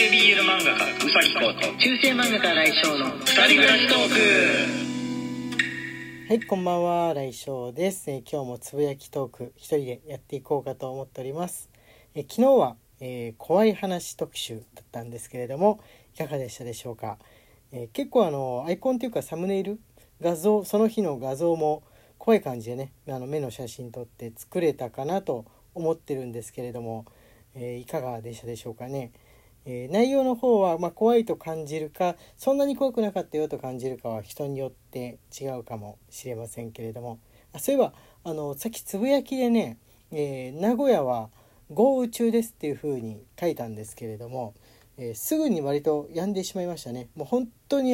系 BL 漫画家うさぎこと中世漫画家来翔の2人暮らしトーク。はい、こんばんは、来翔です。今日もつぶやきトーク一人でやっていこうかと思っております。昨日は、怖い話特集だったんですけれども、いかがでしたでしょうか。結構アイコンというかサムネイル画像、その日の画像も怖い感じでね、目の写真撮って作れたかなと思ってるんですけれども、いかがでしたでしょうかね。内容の方は、怖いと感じるか、そんなに怖くなかったよと感じるかは人によって違うかもしれませんけれども、そういえばさっきつぶやきでね、名古屋は豪雨中ですっていう風に書いたんですけれども、すぐに割と止んでしまいましたね。もう本当に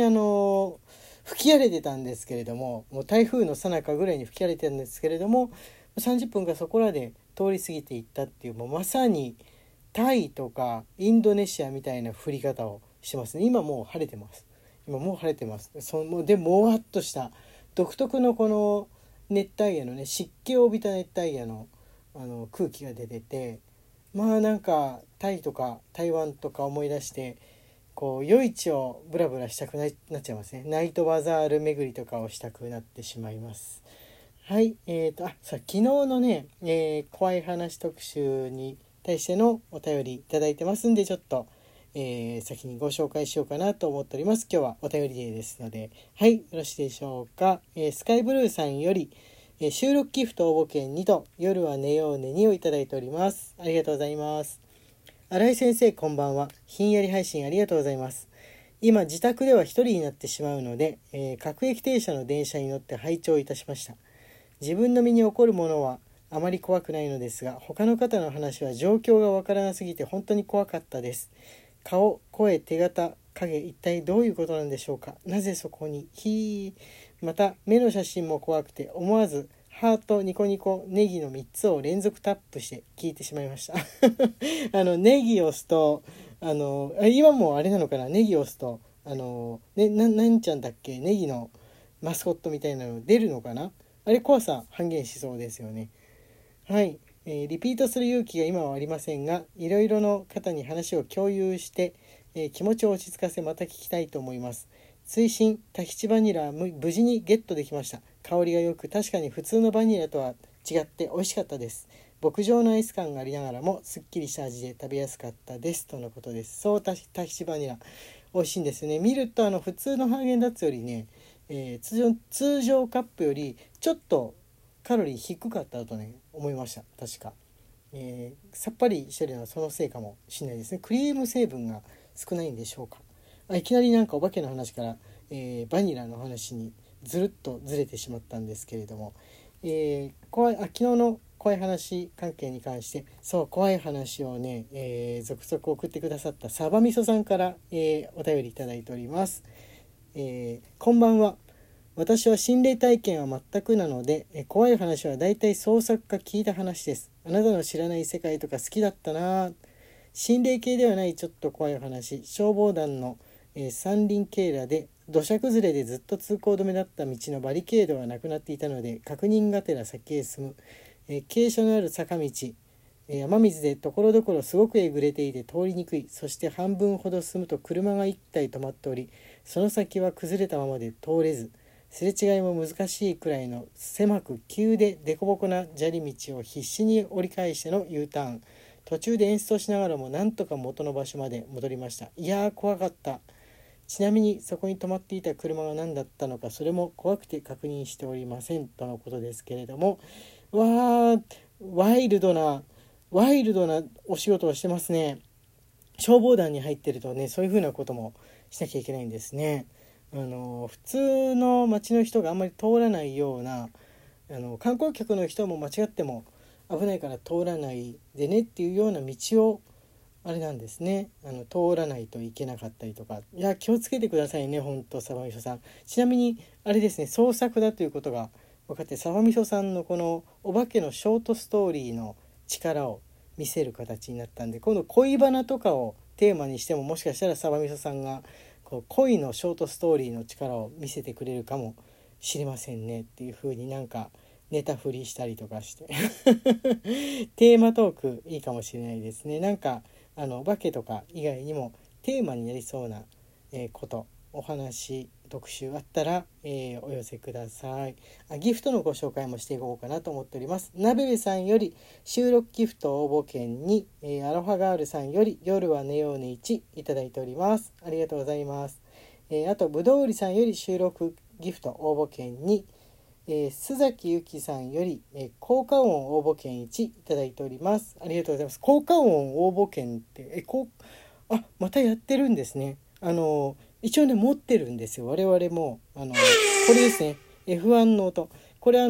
吹き荒れてたんですけれども、もう台風の最中ぐらいに吹き荒れてたんですけれども、30分がそこらで通り過ぎていったっていう、もうまさにタイとかインドネシアみたいな降り方をしてますね。今もう晴れてます。でもわっとした独特のこの熱帯夜のね、湿気を帯びた熱帯夜の空気が出てて、なんかタイとか台湾とか思い出してこう夜市をブラブラしたく なっちゃいますね。ナイトバザール巡りとかをしたくなってしまいます。はい、昨日のね、怖い話特集に対してのお便りいただいてますんで、ちょっと、先にご紹介しようかなと思っております。今日はお便りデーですので、はい、よろしいでしょうか。スカイブルーさんより、収録ギフト応募券2と夜は寝ようね2をいただいております。ありがとうございます。新井先生、こんばんは。ひんやり配信ありがとうございます。今自宅では一人になってしまうので、各駅停車の電車に乗って拝聴いたしました。自分の身に起こるものはあまり怖くないのですが、他の方の話は状況がわからなすぎて本当に怖かったです。顔、声、手形、影、一体どういうことなんでしょうか。なぜそこにまた目の写真も怖くて、思わずハート、ニコニコ、ネギの3つを連続タップして聞いてしまいましたネギを押すと今もあれなのかな、ネギを押すとなんちゃんだっけ、ネギのマスコットみたいなの出るのかな。あれ怖さ半減しそうですよね。はい、リピートする勇気が今はありませんが、いろいろの方に話を共有して、気持ちを落ち着かせ、また聞きたいと思います。追伸、タヒチバニラ無事にゲットできました。香りがよく、確かに普通のバニラとは違って美味しかったです。牧場のアイス感がありながらもすっきりした味で食べやすかったです、とのことです。そう、タヒチバニラ美味しいんですね。見ると普通のハーゲンダッツよりね、通常カップよりちょっとカロリー低かったとね思いました。確か、さっぱりしてるのはそのせいかもしれないですね。クリーム成分が少ないんでしょうか。いきなりなんかお化けの話から、バニラの話にずるっとずれてしまったんですけれども、昨日の怖い話関係に関して、そう怖い話をね、続々送ってくださったサバみそさんから、お便りいただいております。こんばんは。私は心霊体験は全くなので、怖い話はだいたい創作か聞いた話です。あなたの知らない世界とか好きだったな。心霊系ではないちょっと怖い話、消防団の山林警らで土砂崩れでずっと通行止めだった道のバリケードがなくなっていたので、確認がてら先へ進む、傾斜のある坂道、雨水でところどころすごくえぐれていて通りにくい。そして半分ほど進むと車が1台止まっており、その先は崩れたままで通れず、すれ違いも難しいくらいの狭く急で凸凹な砂利道を必死に折り返しての U ターン。途中で演出をしながらもなんとか元の場所まで戻りました。いやー怖かった。ちなみにそこに止まっていた車が何だったのか、それも怖くて確認しておりません、とのことですけれども、ワイルドなお仕事をしてますね。消防団に入ってるとね、そういうふうなこともしなきゃいけないんですね。普通の町の人があんまり通らないような、観光客の人も間違っても危ないから通らないでねっていうような道をあれなんですね、通らないといけなかったりとか、いや気をつけてくださいね、ほんとサバみそさん。ちなみにあれですね、創作だということが分かって、サバみそさんのこのお化けのショートストーリーの力を見せる形になったんで、今度恋バナとかをテーマにしても、もしかしたらサバみそさんがこう恋のショートストーリーの力を見せてくれるかもしれませんねっていう風に、なんかネタ振りしたりとかしてテーマトークいいかもしれないですね。なんかお化けとか以外にもテーマになりそうなこと、お話、特集あったら、お寄せください。ギフトのご紹介もしていこうかなと思っております。なべべさんより収録ギフト応募券に、アロハガールさんより夜は寝ようね1いただいております。ありがとうございます。あとぶどう売りさんより収録ギフト応募券に、須崎ゆきさんより、効果音応募券1いただいております。ありがとうございます。効果音応募券ってまたやってるんですね。一応ね持ってるんですよ。我々もこれですね。F1 の音。これ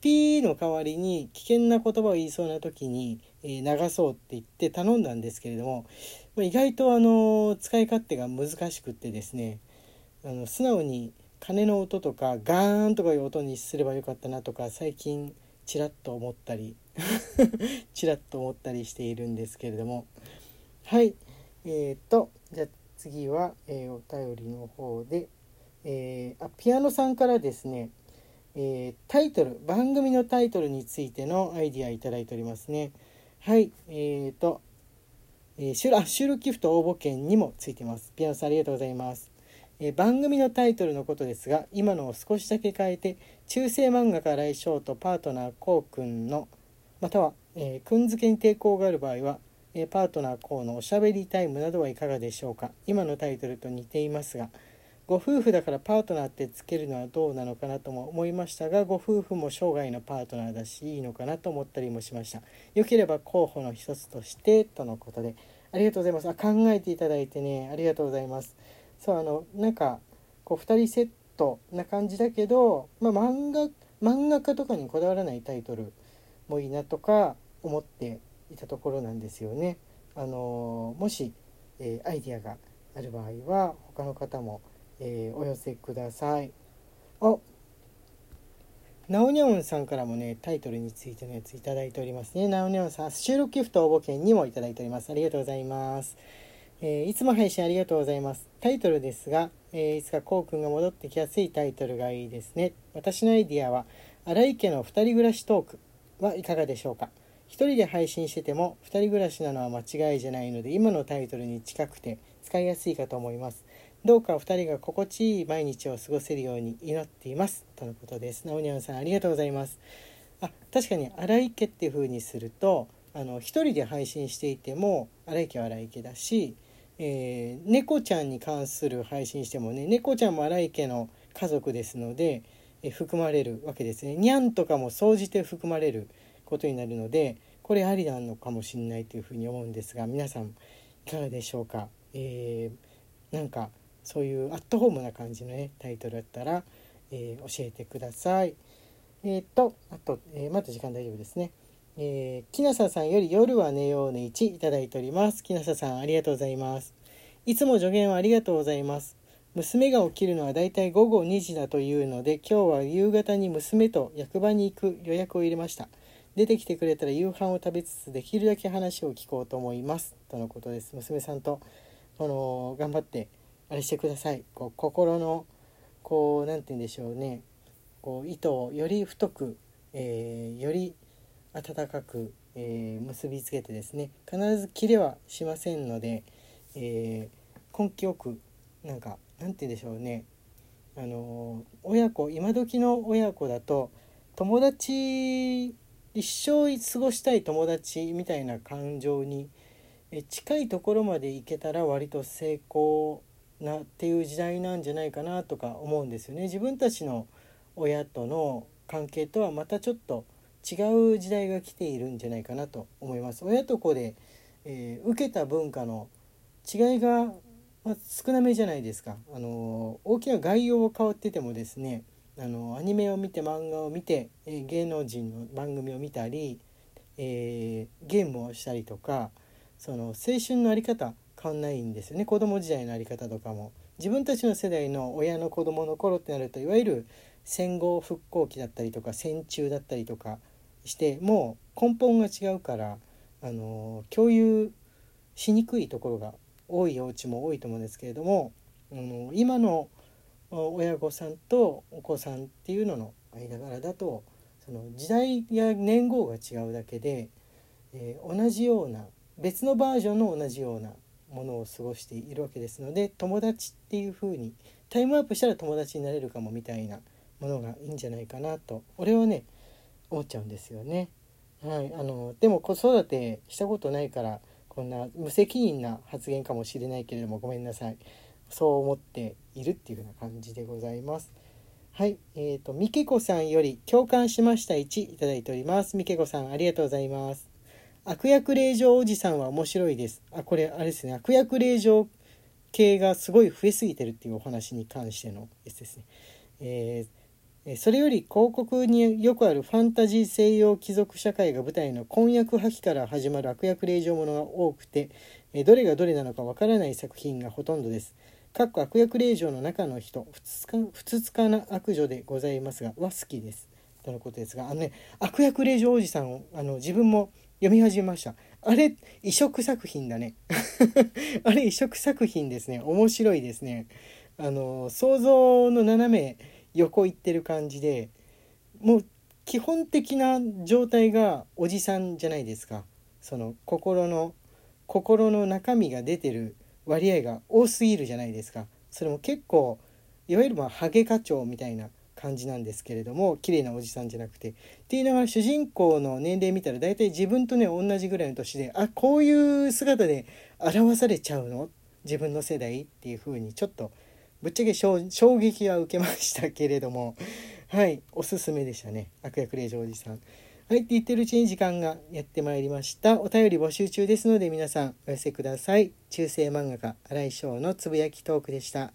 ピーの代わりに危険な言葉を言いそうな時に、流そうって言って頼んだんですけれども、意外と使い勝手が難しくってですね。素直に鐘の音とかガーンとかいう音にすればよかったなとか最近チラッと思ったりしているんですけれども、はい。じゃあ次は、お便りの方で、ピアノさんからですね、番組のタイトルについてのアイディアいただいておりますね。はい、収録ギフト応募券にもついてます。ピアノさんありがとうございます。番組のタイトルのことですが、今のを少しだけ変えて、中世漫画家来翔とパートナーこうくんの、または、くんづけに抵抗がある場合は、パートナーこうのおしゃべりタイムなどはいかがでしょうか。今のタイトルと似ていますが、ご夫婦だからパートナーってつけるのはどうなのかなとも思いましたが、ご夫婦も生涯のパートナーだしいいのかなと思ったりもしました。よければ候補の一つとしてとのことで、ありがとうございます。考えていただいてね、ありがとうございます。そうなんかこう2人セットな感じだけど、漫画家とかにこだわらないタイトルもいいなとか思っていたところなんですよね。もし、アイディアがある場合は他の方も、お寄せください。なおにゃおんさんからもねタイトルについてのやついただいておりますね。なおにゃおんさん収録ギフト応募券にもいただいております。ありがとうございます。いつも配信ありがとうございます。タイトルですが、いつかこうくんが戻ってきやすいタイトルがいいですね。私のアイディアは荒井家の二人暮らしトークはいかがでしょうか。一人で配信してても二人暮らしなのは間違いじゃないので、今のタイトルに近くて使いやすいかと思います。どうか二人が心地いい毎日を過ごせるように祈っていますとのことです。なおにゃんさんありがとうございます。確かに荒井家っていう風にすると一人で配信していても荒井家は荒井家だし、猫ちゃんに関する配信してもね、猫ちゃんも荒井家の家族ですので、含まれるわけですね。にゃんとかも総じて含まれることになるので、これありなのかもしれないというふうに思うんですが、皆さんいかがでしょうか。なんかそういうアットホームな感じのねタイトルだったら、教えてください。まだ時間大丈夫ですね。きなささんより夜は寝ようね1いただいております。きなささんありがとうございます。いつも助言をありがとうございます。娘が起きるのはだいたい午後2時だというので、今日は夕方に娘と役場に行く予約を入れました。出てきてくれたら夕飯を食べつつできるだけ話を聞こうと思いますとのことです。娘さんと頑張ってあれしてください。心のなんて言うんでしょうね、糸をより太く、より温かく、結びつけてですね、必ず切れはしませんので、根気よくなんて言うんでしょうね、今時の親子だと一生過ごしたい友達みたいな感情に近いところまで行けたら割と成功なっていう時代なんじゃないかなとか思うんですよね。自分たちの親との関係とはまたちょっと違う時代が来ているんじゃないかなと思います。親と子で、受けた文化の違いが、少なめじゃないですか。大きな概要は変わっててもですね、アニメを見て漫画を見て、芸能人の番組を見たり、ゲームをしたりとか、青春のあり方変わんないんですよね。子供時代のあり方とかも自分たちの世代の親の子供の頃ってなると、いわゆる戦後復興期だったりとか戦中だったりとかしてもう根本が違うから、共有しにくいところが多いお家も多いと思うんですけれども、今の親御さんとお子さんっていうのの間柄だと、時代や年号が違うだけで、同じような別のバージョンの同じようなものを過ごしているわけですので、友達っていう風にタイムアップしたら友達になれるかもみたいなものがいいんじゃないかなと俺はね思っちゃうんですよね。はい、でも子育てしたことないからこんな無責任な発言かもしれないけれどもごめんなさい、そう思っているっていう風な感じでございます。はい、みけこさんより共感しました1いただいております。みけこさんありがとうございます。悪役令嬢おじさんは面白いです。これあれですね、悪役令嬢系がすごい増えすぎてるっていうお話に関してのやつですね。それより広告によくあるファンタジー西洋貴族社会が舞台の婚約破棄から始まる悪役令嬢ものが多くて、どれがどれなのかわからない作品がほとんどです。かっこ悪役令嬢の中の人、ふつつかな悪女でございますがは好きですとのことですが、悪役令嬢おじさんを自分も読み始めました。あれ異色作品だねあれ異色作品ですね。面白いですね。想像の斜め横行ってる感じで、もう基本的な状態がおじさんじゃないですか。その心の中身が出てる割合が多すぎるじゃないですか。それも結構いわゆるハゲ課長みたいな感じなんですけれども、綺麗なおじさんじゃなくてっていうのが、主人公の年齢見たらだいたい自分とね同じぐらいの年で、こういう姿で表されちゃうの自分の世代っていう風にちょっとぶっちゃけ衝撃は受けましたけれども、はいおすすめでしたね、悪役令嬢おじさん。はいって言ってるうちに時間がやってまいりました。お便り募集中ですので皆さんお寄せください。中世漫画家荒井翔のつぶやきトークでした。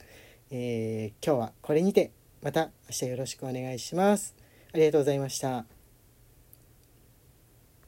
今日はこれにて、また明日よろしくお願いします。ありがとうございました。